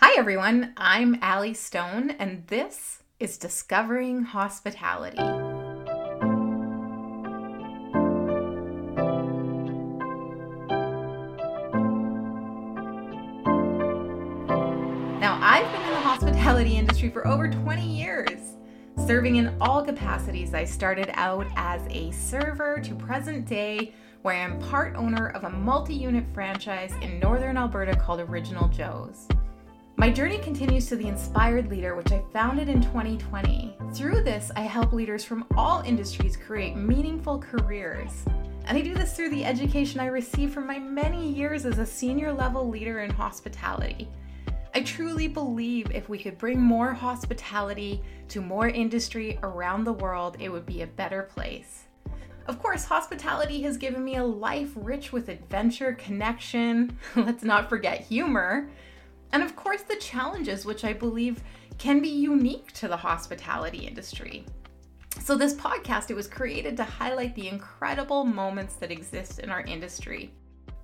Hi everyone, I'm Allie Stone, and this is Discovering Hospitality. Now, I've been in the hospitality industry for over 20 years, serving in all capacities. I started out as a server to present day, where I'm part owner of a multi-unit franchise in northern Alberta called Original Joe's. My journey continues to the Inspired Leader, which I founded in 2020. Through this, I help leaders from all industries create meaningful careers. And I do this through the education I received from my many years as a senior level leader in hospitality. I truly believe if we could bring more hospitality to more industry around the world, it would be a better place. Of course, hospitality has given me a life rich with adventure, connection, let's not forget humor, and of course the challenges, which I believe can be unique to the hospitality industry. So this podcast, it was created to highlight the incredible moments that exist in our industry.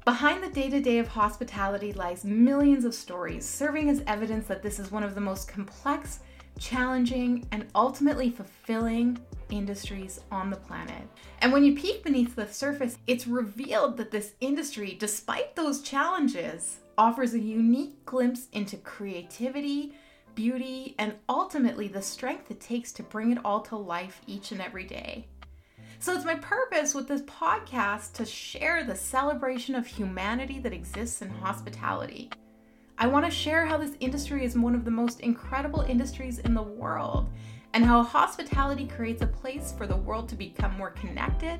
Behind the day-to-day of hospitality lies millions of stories, serving as evidence that this is one of the most complex, challenging, and ultimately fulfilling industries on the planet. And when you peek beneath the surface, it's revealed that this industry, despite those challenges, offers a unique glimpse into creativity, beauty, and ultimately the strength it takes to bring it all to life each and every day. So it's my purpose with this podcast to share the celebration of humanity that exists in hospitality. I want to share how this industry is one of the most incredible industries in the world, and how hospitality creates a place for the world to become more connected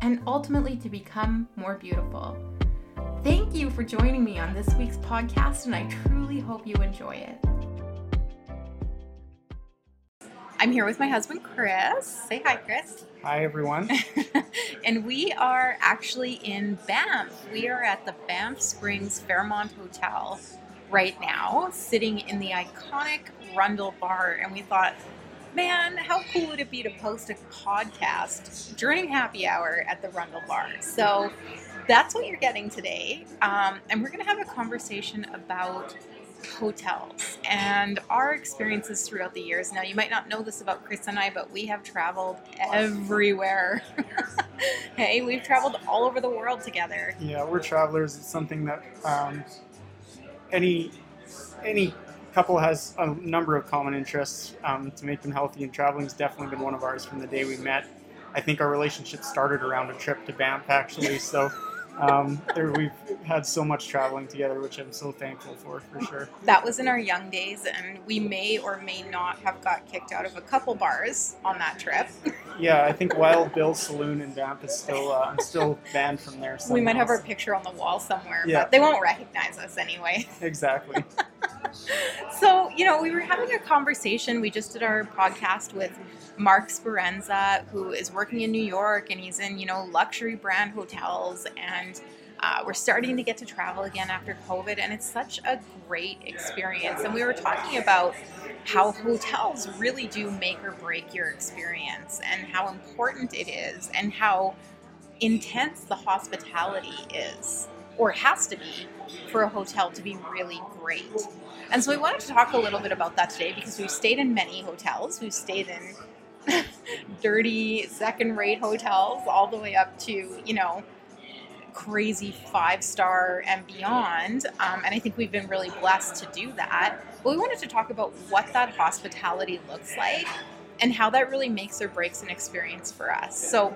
and ultimately to become more beautiful. Thank you for joining me on this week's podcast, and I truly hope you enjoy it. I'm here with my husband, Chris. Say hi, Chris. Hi, everyone. And we are actually in Banff. We are at the Banff Springs Fairmont Hotel right now, sitting in the iconic Rundle Bar, and we thought, man, how cool would it be to post a podcast during happy hour at the Rundle Bar? So that's what you're getting today. And we're going to have a conversation about hotels and our experiences throughout the years. Now, you might not know this about Chris and I, but we have traveled everywhere. Hey, we've traveled all over the world together. Yeah, we're travelers. It's something that any couple has a number of common interests to make them healthy, and traveling's definitely been one of ours from the day we met. I think our relationship started around a trip to Banff, actually, so we've had so much traveling together, which I'm so thankful for sure. That was in our young days, and we may or may not have got kicked out of a couple bars on that trip. Yeah, I think Wild Bill Saloon in Banff is still, I'm still banned from there. We might have our picture on the wall somewhere, yeah. But they won't recognize us anyway. Exactly. So, you know, we were having a conversation. We just did our podcast with Mark Sperenza, who is working in New York, and he's in, you know, luxury brand hotels, and we're starting to get to travel again after COVID, and it's such a great experience. And we were talking about how hotels really do make or break your experience, and how important it is, and how intense the hospitality is, or has to be, for a hotel to be really great. And so we wanted to talk a little bit about that today, because we've stayed in many hotels. We've stayed in dirty second-rate hotels all the way up to, you know, crazy 5-star and beyond. And I think we've been really blessed to do that. But we wanted to talk about what that hospitality looks like and how that really makes or breaks an experience for us. So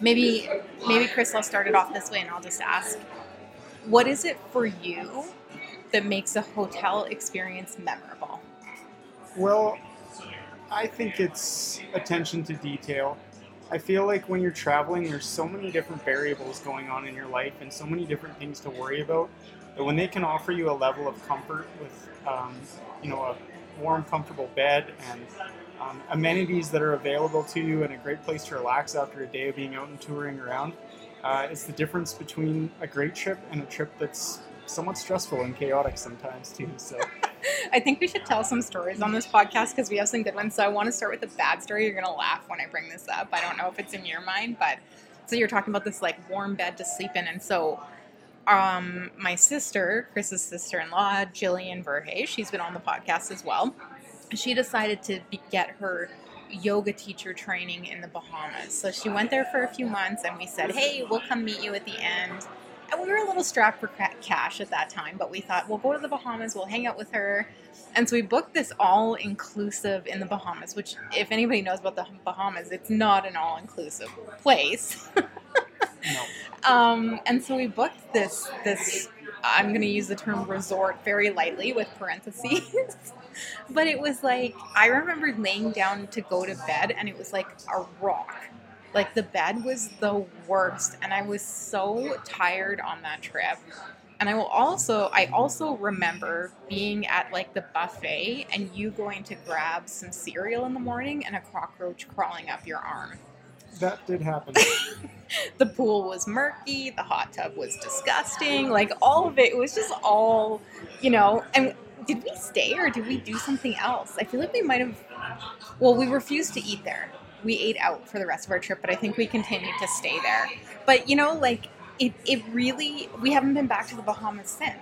maybe Chris, I'll start it off this way, and I'll just ask, what is it for you that makes a hotel experience memorable? Well, I think it's attention to detail. I feel like when you're traveling, there's so many different variables going on in your life and so many different things to worry about. But when they can offer you a level of comfort with, you know, a warm, comfortable bed and amenities that are available to you and a great place to relax after a day of being out and touring around, it's the difference between a great trip and a trip that's somewhat stressful and chaotic sometimes too. So I think we should tell some stories on this podcast, because we have some good ones. So I want to start with a bad story. You're gonna laugh when I bring this up. I don't know if it's in your mind, but so you're talking about this like warm bed to sleep in, and so my sister, Chris's sister-in-law, Jillian Verhey, she's been on the podcast as well. She decided to get her yoga teacher training in the Bahamas. So she went there for a few months, and we said, hey, we'll come meet you at the end. And we were a little strapped for cash at that time, but we thought, we'll go to the Bahamas, we'll hang out with her. And so we booked this all-inclusive in the Bahamas, which, if anybody knows about the Bahamas, it's not an all-inclusive place. No. And so we booked this, I'm going to use the term resort very lightly with parentheses, but it was like, I remember laying down to go to bed, and it was like a rock. Like, the bed was the worst, and I was so tired on that trip. And I also remember being at, like, the buffet, and you going to grab some cereal in the morning, and a cockroach crawling up your arm. That did happen. The pool was murky, the hot tub was disgusting, like, all of it, it was just all, you know, and... Did we stay or did we do something else? I feel like we might have... Well, we refused to eat there. We ate out for the rest of our trip, but I think we continued to stay there. But, you know, like, it really... We haven't been back to the Bahamas since.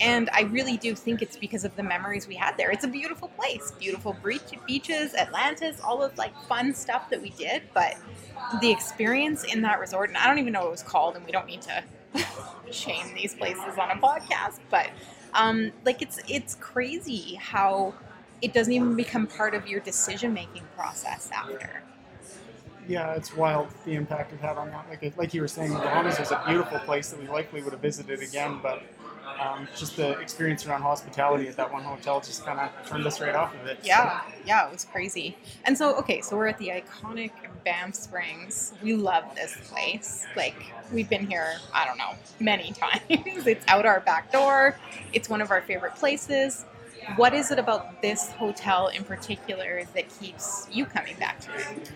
And I really do think it's because of the memories we had there. It's a beautiful place. Beautiful beaches, Atlantis, all of, like, fun stuff that we did. But the experience in that resort... And I don't even know what it was called, and we don't need to shame these places on a podcast, but... like it's crazy how it doesn't even become part of your decision-making process after. Yeah, it's wild the impact it had on that. Like you were saying, the Bahamas was a beautiful place that we likely would have visited again, but just the experience around hospitality at that one hotel just kind of turned us right off of it. Yeah, so. Yeah, it was crazy. And so, okay, so we're at the iconic Banff Springs. We love this place. Like, we've been here, I don't know, many times. It's out our back door. It's one of our favorite places. What is it about this hotel in particular that keeps you coming back to it?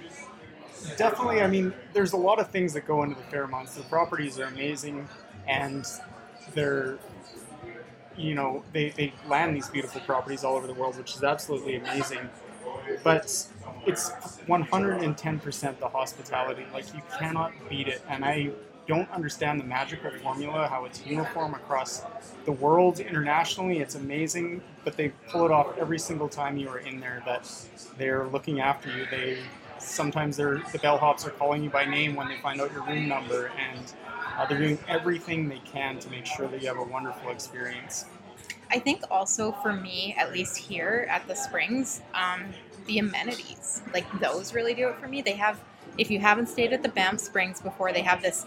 Definitely, I mean, there's a lot of things that go into the Fairmonts. The properties are amazing, and they're... You know, they land these beautiful properties all over the world, which is absolutely amazing. But it's 110% the hospitality. Like, you cannot beat it. And I don't understand the magical formula, how it's uniform across the world internationally. It's amazing, but they pull it off every single time you are in there, that they're looking after you. Sometimes the bellhops are calling you by name when they find out your room number, and they're doing everything they can to make sure that you have a wonderful experience. I think also for me, at least here at the Springs, the amenities, like those really do it for me. They have, if you haven't stayed at the Banff Springs before, they have this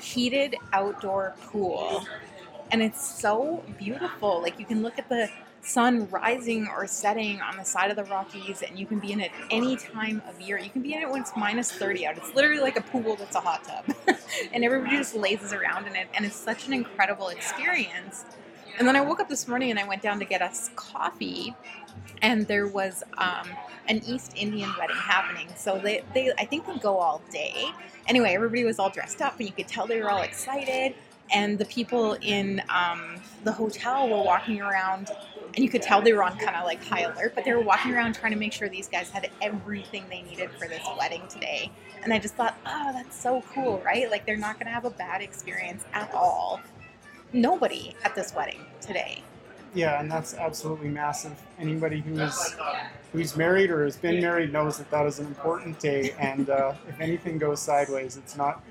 heated outdoor pool, and it's so beautiful. Like, you can look at the sun rising or setting on the side of the Rockies, and you can be in it any time of year. You can be in it when it's minus 30 out. It's literally like a pool that's a hot tub. And everybody just lazes around in it, and it's such an incredible experience. And then I woke up this morning and I went down to get us coffee, and there was an East Indian wedding happening. So they I think they go all day. Anyway, everybody was all dressed up, and you could tell they were all excited. And the people in the hotel were walking around, and you could tell they were on kind of like high alert, but they were walking around trying to make sure these guys had everything they needed for this wedding today. And I just thought, oh, that's so cool, right? Like, they're not going to have a bad experience at all. Nobody at this wedding today. Yeah, and that's absolutely massive. Anybody who's married or has been married knows that that is an important day. And if anything goes sideways, it's not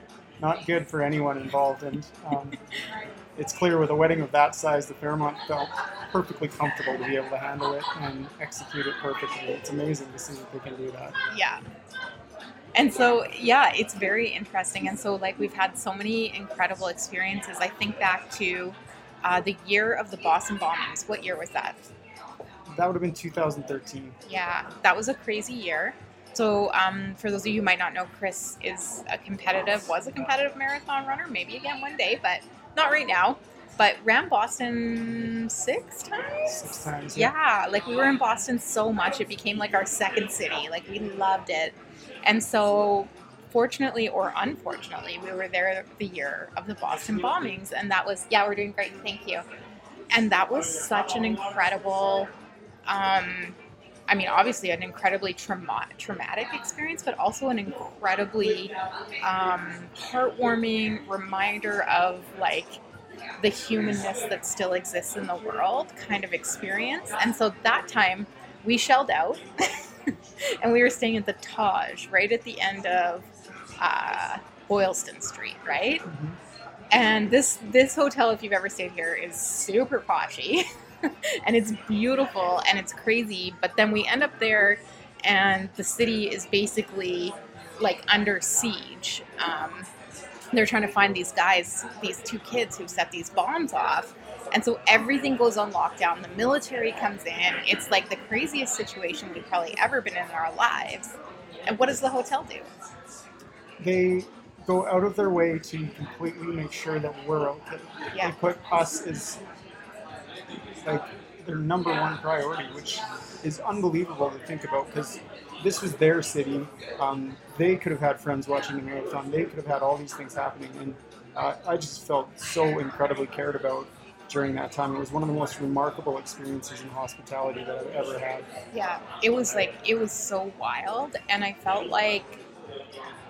good for anyone involved. And it's clear with a wedding of that size, the Fairmont felt perfectly comfortable to be able to handle it and execute it perfectly. It's amazing to see that they can do that. Yeah. And so, yeah, it's very interesting. And so, like, we've had so many incredible experiences. I think back to the year of the Boston bombings. What year was that? That would have been 2013. Yeah, that was a crazy year. So for those of you who might not know, Chris was a competitive marathon runner, maybe again one day, but not right now. But ran Boston 6 times? 6 times. Yeah, like, we were in Boston so much, it became like our second city. Like, we loved it. And so fortunately or unfortunately, we were there the year of the Boston bombings, and that was, yeah, we're doing great, thank you. And that was such an incredible obviously an incredibly traumatic experience, but also an incredibly heartwarming reminder of, like, the humanness that still exists in the world kind of experience. And so that time we shelled out and we were staying at the Taj right at the end of Boylston Street, right? Mm-hmm. And this hotel, if you've ever stayed here, is super poshy and it's beautiful and it's crazy. But then we end up there and the city is basically like under siege. They're trying to find these guys, these two kids who set these bombs off. And so everything goes on lockdown. The military comes in. It's like the craziest situation we've probably ever been in our lives. And what does the hotel do? They go out of their way to completely make sure that we're okay. Yeah. They put us as like their number one priority, which is unbelievable to think about because this was their city. They could have had friends watching the marathon. They could have had all these things happening. And I just felt so incredibly cared about during that time. It was one of the most remarkable experiences in hospitality that I've ever had. Yeah, it was so wild. And I felt like,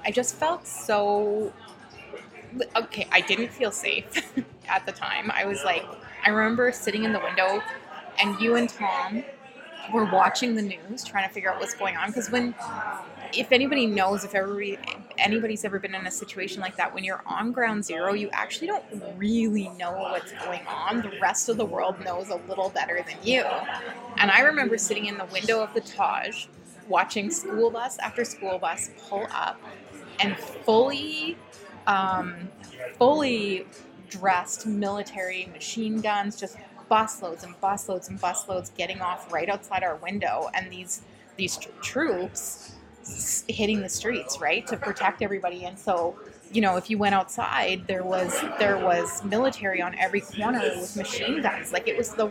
I just felt so, okay, I didn't feel safe at the time. I was like, I remember sitting in the window and you and Tom were watching the news, trying to figure out what's going on. Because if anybody knows, anybody's ever been in a situation like that, when you're on ground zero, you actually don't really know what's going on. The rest of the world knows a little better than you. And I remember sitting in the window of the Taj, watching school bus after school bus pull up, and fully dressed military machine guns, just busloads and busloads and busloads getting off right outside our window, and these troops hitting the streets, right, to protect everybody. And so, you know, if you went outside, there was military on every corner with machine guns. Like, it was the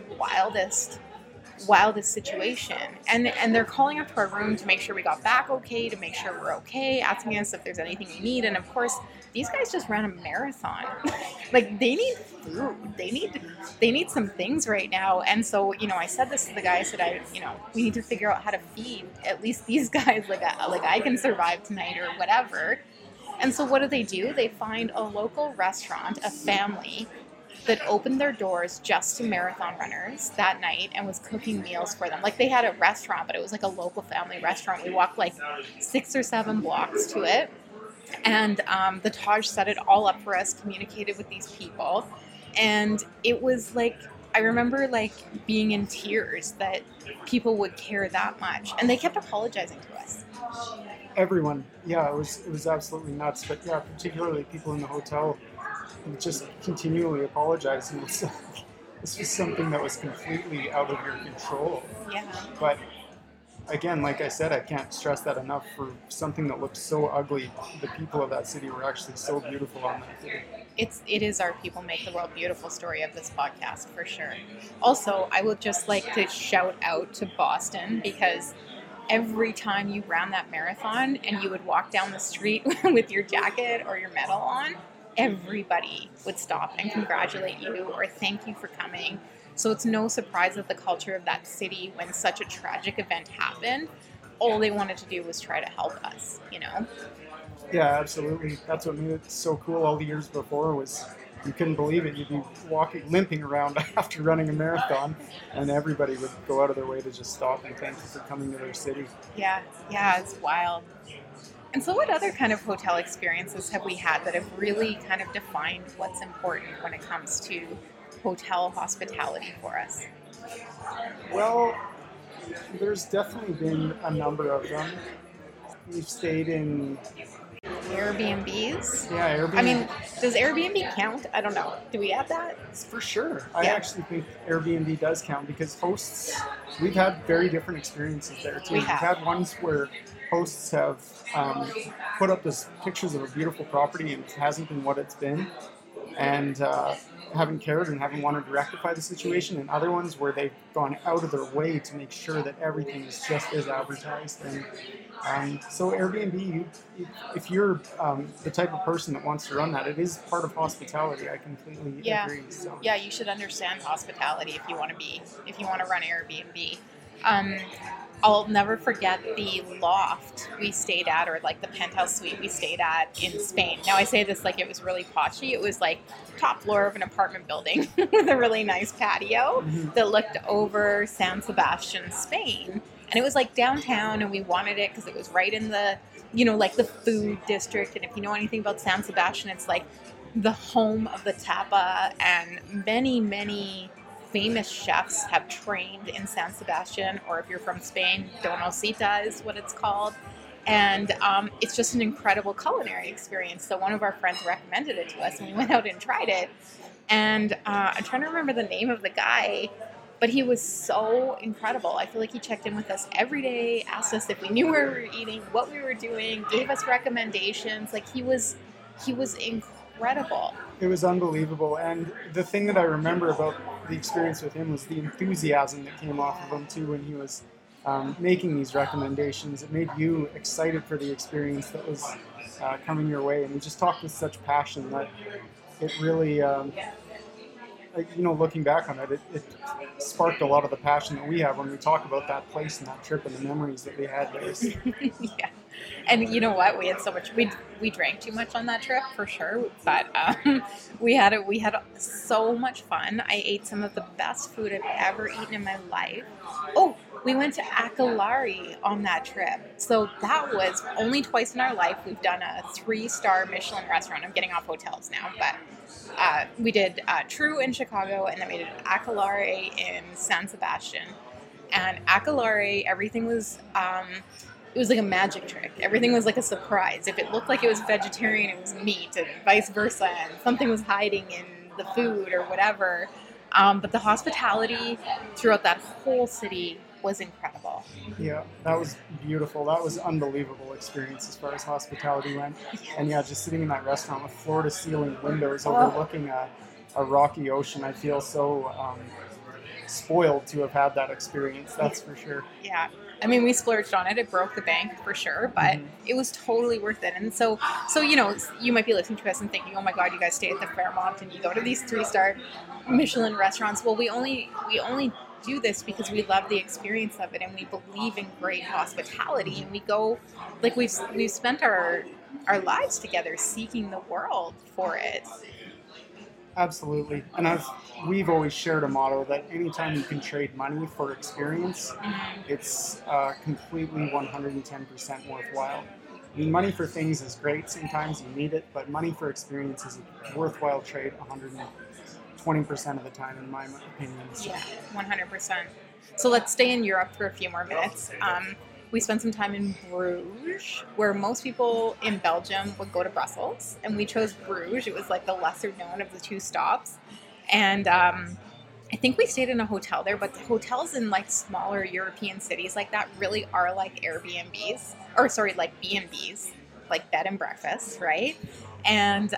wildest situation, and they're calling up to our room to make sure we got back okay, to make sure we're okay, asking us if there's anything we need. And of course, these guys just ran a marathon. Like, they need food, they need some things right now. And so, you know, I said this to the guy, I said, we need to figure out how to feed at least these guys, like I can survive tonight or whatever. And so what do? They find a local restaurant, a family that opened their doors just to marathon runners that night and was cooking meals for them. Like, they had a restaurant, but it was like a local family restaurant. We walked like 6 or 7 blocks to it. And the Taj set it all up for us, communicated with these people. And it was like, I remember like being in tears that people would care that much. And they kept apologizing to us. Everyone. Yeah, it was absolutely nuts. But yeah, particularly people in the hotel, just continually apologizing. This was something that was completely out of your control. Yeah. But again, like I said, I can't stress that enough. For something that looked so ugly, the people of that city were actually so beautiful on that day. It is our People Make the World Beautiful story of this podcast, for sure. Also, I would just like to shout out to Boston, because every time you ran that marathon and you would walk down the street with your jacket or your medal on, everybody would stop and congratulate you or thank you for coming. So it's no surprise that the culture of that city, when such a tragic event happened, all they wanted to do was try to help us, you know? Yeah, absolutely. That's what made it so cool. All the years before was, you couldn't believe it. You'd be limping around after running a marathon, and everybody would go out of their way to just stop and thank you for coming to their city. Yeah, it's wild. And so what other kind of hotel experiences have we had that have really kind of defined what's important when it comes to hotel hospitality for us? Well, there's definitely been a number of them. We've stayed in Airbnbs. Yeah, Airbnb. I mean, does Airbnb count? I don't know. Do we add that? For sure. Yeah. I actually think Airbnb does count, because hosts, we've had very different experiences there too. We've had ones where hosts have put up these pictures of a beautiful property and it hasn't been what it's been, and haven't cared and haven't wanted to rectify the situation, and other ones where they've gone out of their way to make sure that everything is just as advertised. And so Airbnb, if you're the type of person that wants to run that, it is part of hospitality. I completely agree. Yeah, you should understand hospitality if you want to run Airbnb. I'll never forget the loft we stayed at, or like the penthouse suite we stayed at in Spain. Now I say this like it was really potchy. It was like top floor of an apartment building with a really nice patio that looked over San Sebastian, Spain. And it was like downtown, and we wanted it because it was right in the, you know, like the food district. And if you know anything about San Sebastian, it's like the home of the tapa, and many, many famous chefs have trained in San Sebastian, or if you're from Spain, Donosita is what it's called. And it's just an incredible culinary experience. So one of our friends recommended it to us, and we went out and tried it. And I'm trying to remember the name of the guy, but he was so incredible. I feel like he checked in with us every day, asked us if we knew where we were eating, what we were doing, gave us recommendations. Like he was incredible. It was unbelievable. And the thing that I remember about the experience with him was the enthusiasm that came off of him too when he was making these recommendations. It made you excited for the experience that was coming your way. And he just talked with such passion that it really... you know, looking back on it, it sparked a lot of the passion that we have when we talk about that place and that trip and the memories that we had there. Yeah. And you know what? We had so much, we drank too much on that trip for sure, but we had so much fun. I ate some of the best food I've ever eaten in my life. Oh, we went to Akelarre on that trip. So that was only twice in our life. We've done a 3-star Michelin restaurant. I'm getting off hotels now, but we did True in Chicago, and then we did Akelarre in San Sebastian. And Akelarre, everything was, it was like a magic trick. Everything was like a surprise. If it looked like it was vegetarian, it was meat, and vice versa, and something was hiding in the food or whatever. But the hospitality throughout that whole city was incredible. Yeah, that was beautiful. That was unbelievable experience as far as hospitality went. And yeah, just sitting in that restaurant with floor-to-ceiling windows overlooking a rocky ocean, I feel so spoiled to have had that experience, that's for sure. Yeah. I mean, we splurged on it. It broke the bank for sure, but it was totally worth it. And so, you know, you might be listening to us and thinking, oh my God, you guys stay at the Fairmont and you go to these 3-star Michelin restaurants. Well, we only do this because we love the experience of it, and we believe in great hospitality, and we go, like we've spent our lives together seeking the world for it. Absolutely. And we've always shared a motto that anytime you can trade money for experience, it's completely 110% worthwhile. I mean, money for things is great, sometimes you need it, but money for experience is a worthwhile trade 120% of the time, in my opinion. So. Yeah, 100%. So let's stay in Europe for a few more minutes. We spent some time in Bruges, where most people in Belgium would go to Brussels, and we chose Bruges. It was like the lesser known of the two stops. And I think we stayed in a hotel there, but the hotels in like smaller European cities like that really are like Airbnbs, or sorry, like B&Bs, like bed and breakfast, right? And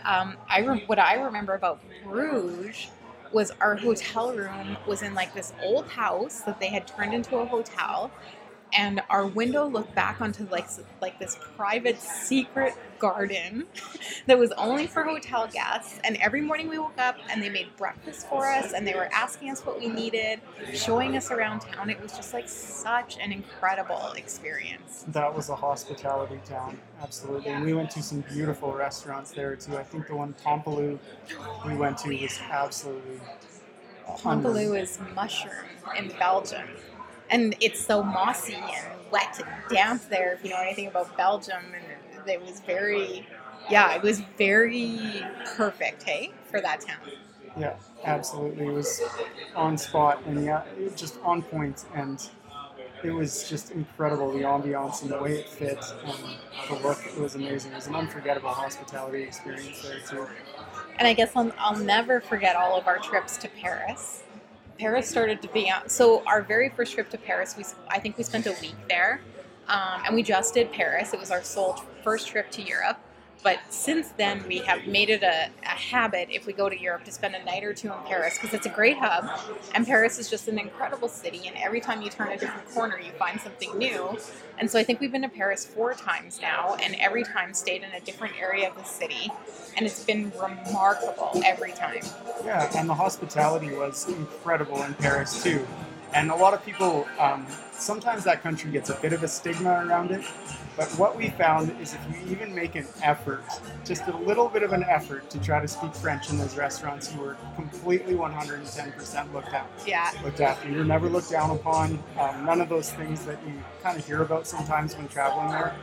what I remember about Bruges was our hotel room was in like this old house that they had turned into a hotel, and our window looked back onto like this private secret garden that was only for hotel guests. And every morning we woke up and they made breakfast for us, and they were asking us what we needed, showing us around town. It was just like such an incredible experience. That was a hospitality town, absolutely. And we went to some beautiful restaurants there too. I think the one Pompolou we went to was absolutely... Pompolou is mushroom in Belgium. And it's so mossy and wet and damp there, if you know anything about Belgium. And it was very perfect, hey, for that town. Yeah, absolutely. It was on spot, and yeah, it was just on point, and it was just incredible, the ambiance and the way it fit and the look. It was amazing. It was an unforgettable hospitality experience there too. And I guess I'll never forget all of our trips to Paris. Paris started to be out. So our very first trip to Paris, I think we spent a week there, and we just did Paris. It was our sole first trip to Europe. But since then, we have made it a habit, if we go to Europe, to spend a night or two in Paris, because it's a great hub, and Paris is just an incredible city, and every time you turn a different corner, you find something new. And so I think we've been to Paris 4 times now, and every time stayed in a different area of the city, and it's been remarkable every time. Yeah, and the hospitality was incredible in Paris, too. And a lot of people, sometimes that country gets a bit of a stigma around it. But what we found is if you even make an effort, just a little bit of an effort to try to speak French in those restaurants, you were completely 110% looked at. Yeah. Looked after. You were never looked down upon. None of those things that you kind of hear about sometimes when traveling there.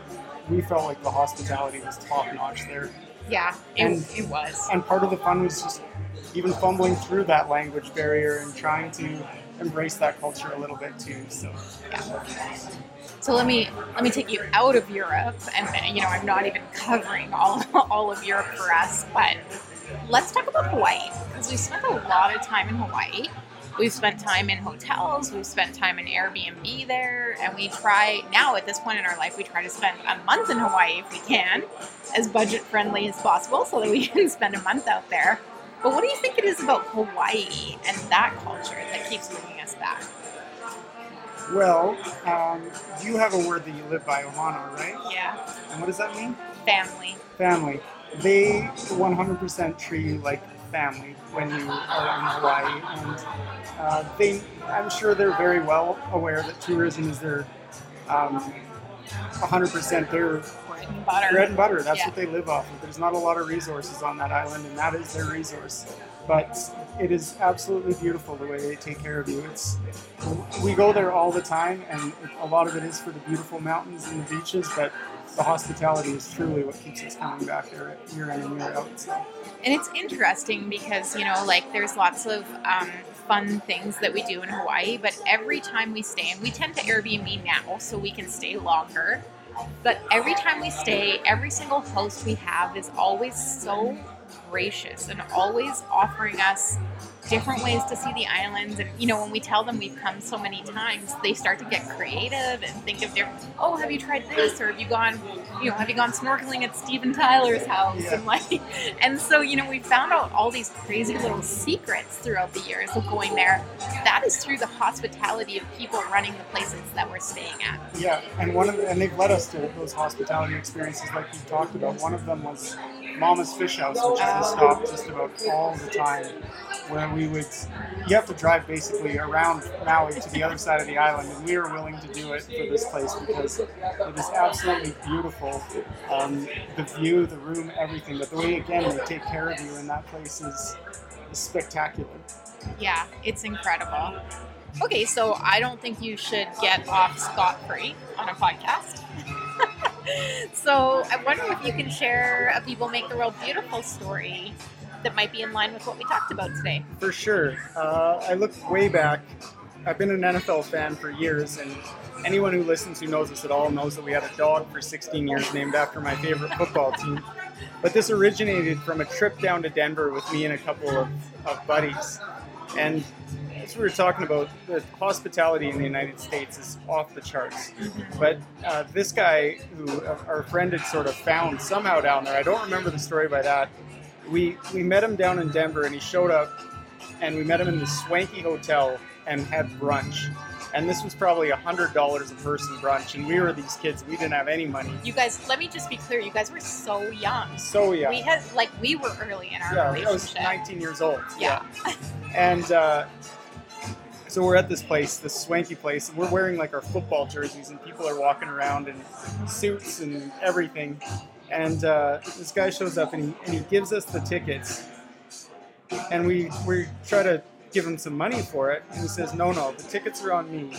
We felt like the hospitality was top notch there. Yeah, it was. And part of the fun was just even fumbling through that language barrier and trying to embrace that culture a little bit too. So yeah. So let me take you out of Europe, and I'm not even covering all of Europe for us, but let's talk about Hawaii, because we spent a lot of time in Hawaii. We've spent time in hotels, we've spent time in Airbnb there, and we try, now at this point in our life, we try to spend a month in Hawaii if we can, as budget friendly as possible, so that we can spend a month out there. But what do you think it is about Hawaii and that culture that keeps bringing us back? Well, you have a word that you live by, Ohana, right? Yeah. And what does that mean? Family. They 100% treat you like family when you are in Hawaii, and I'm sure they're very well aware that tourism is their 100% their bread and butter. That's what they live off of. There's not a lot of resources on that island, and that is their resource. But it is absolutely beautiful the way they take care of you. We go there all the time, and a lot of it is for the beautiful mountains and the beaches, but the hospitality is truly what keeps us coming back there year in and year out. So. And it's interesting because, there's lots of fun things that we do in Hawaii, but every time we stay, and we tend to Airbnb now so we can stay longer, but every time we stay, every single host we have is always so gracious and always offering us different ways to see the islands. And when we tell them we've come so many times, they start to get creative and think of different, oh, have you tried this, or have you gone snorkeling at Steven Tyler's house? Yeah. And so we found out all these crazy little secrets throughout the years of going there. That is through the hospitality of people running the places that we're staying at. Yeah, and they've led us to those hospitality experiences like you talked about. One of them was Mama's Fish House, which is a stop just about all the time, where you have to drive basically around Maui to the other side of the island, and we are willing to do it for this place because it is absolutely beautiful. The view, the room, everything, but the way, again, they take care of you in that place is spectacular. Yeah, it's incredible. Okay, so I don't think you should get off scot-free on a podcast. So I wonder if you can share a People Make the World Beautiful story that might be in line with what we talked about today. For sure. I look way back. I've been an NFL fan for years, and anyone who listens who knows us at all knows that we had a dog for 16 years named after my favorite football team. But this originated from a trip down to Denver with me and a couple of buddies. And as we were talking about, the hospitality in the United States is off the charts. But this guy who our friend had sort of found somehow down there, I don't remember the story by that, we met him down in Denver, and he showed up, and we met him in this swanky hotel and had brunch. And this was probably $100 a person brunch, and we were these kids. We didn't have any money. You guys, let me just be clear. You guys were so young. We had, we were early in our relationship. I was 19 years old. Yeah. And so we're at this place, this swanky place. And we're wearing our football jerseys, and people are walking around in suits and everything. And this guy shows up, and he gives us the tickets. And we try to give him some money for it, and he says, no, the tickets are on me,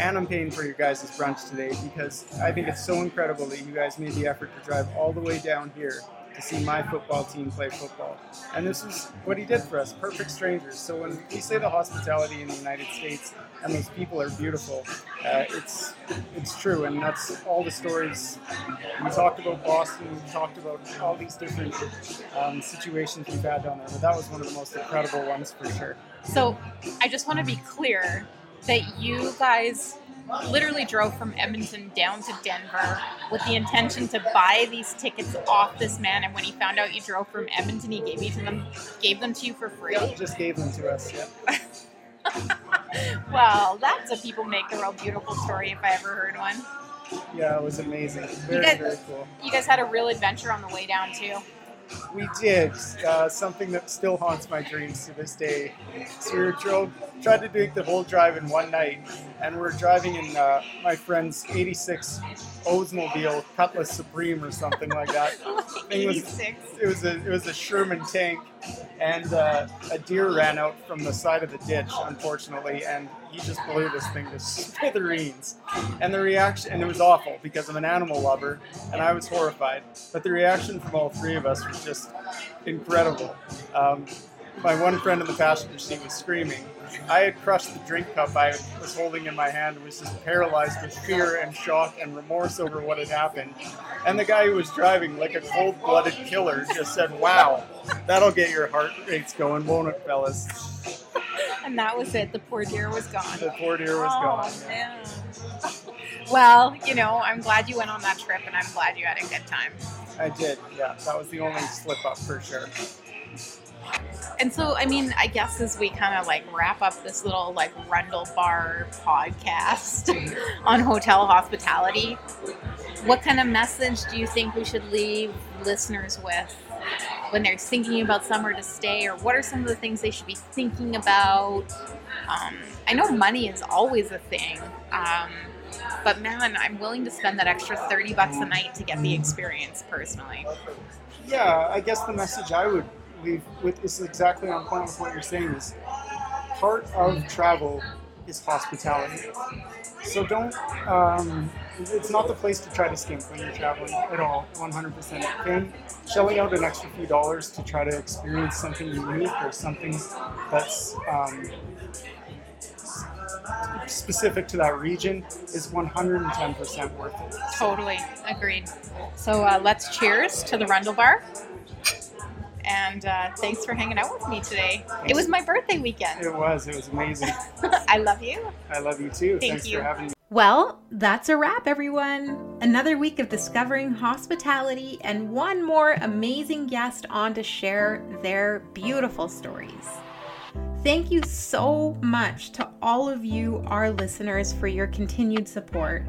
and I'm paying for your guys' brunch today, because I think it's so incredible that you guys made the effort to drive all the way down here to see my football team play football. And this is what he did for us, perfect strangers. So when we say the hospitality in the United States and those people are beautiful, it's true, and that's all the stories. We talked about Boston, we talked about all these different situations we've had down there, but that was one of the most incredible ones for sure. So I just want to be clear that you guys literally drove from Edmonton down to Denver with the intention to buy these tickets off this man, and when he found out you drove from Edmonton, he gave them to you for free? Yeah, just gave them to us, yeah. Well, that's a People Make the World Beautiful story if I ever heard one. Yeah, it was amazing. Very, very cool. You guys had a real adventure on the way down, too. We did, something that still haunts my dreams to this day. So we tried to do the whole drive in one night, and we're driving in my friend's 86 Oldsmobile Cutlass Supreme or something like that. It was a Sherman tank, and a deer ran out from the side of the ditch, unfortunately, and he just blew this thing to smithereens. And it was awful because I'm an animal lover, and I was horrified. But the reaction from all three of us was just incredible. My one friend in the passenger seat was screaming. I had crushed the drink cup I was holding in my hand and was just paralyzed with fear and shock and remorse over what had happened. And the guy who was driving, like a cold-blooded killer, just said, "Wow, that'll get your heart rates going, won't it, fellas?" And that was it. The poor deer was gone. Oh, man. Well, I'm glad you went on that trip, and I'm glad you had a good time. I did, yeah. That was the only slip-up for sure. And so, I guess as we kind of wrap up this little Rundle Bar podcast on hotel hospitality, what kind of message do you think we should leave listeners with when they're thinking about somewhere to stay, or what are some of the things they should be thinking about? I know money is always a thing, but man, I'm willing to spend that extra $30 a night to get the experience personally. Yeah, I guess the message I would leave with is exactly on point with what you're saying is part of travel is hospitality. So don't, it's not the place to try to skimp when you're traveling at all, 100%. And shelling out an extra few dollars to try to experience something unique or something that's specific to that region is 110% worth it. Totally. Agreed. So let's cheers to the Rundle Bar. And thanks for hanging out with me today. Thanks. It was my birthday weekend. It was amazing. I love you. I love you too. Thanks for having me. Well, that's a wrap, everyone. Another week of discovering hospitality and one more amazing guest on to share their beautiful stories. Thank you so much to all of you, our listeners, for your continued support.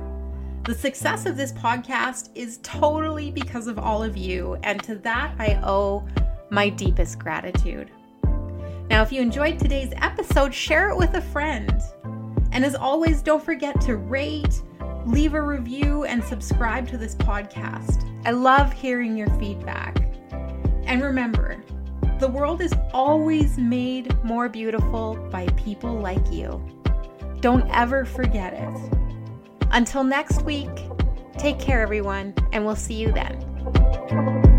The success of this podcast is totally because of all of you, and to that I owe my deepest gratitude. Now, if you enjoyed today's episode, share it with a friend. And as always, don't forget to rate, leave a review, and subscribe to this podcast. I love hearing your feedback. And remember, the world is always made more beautiful by people like you. Don't ever forget it. Until next week, take care, everyone, and we'll see you then.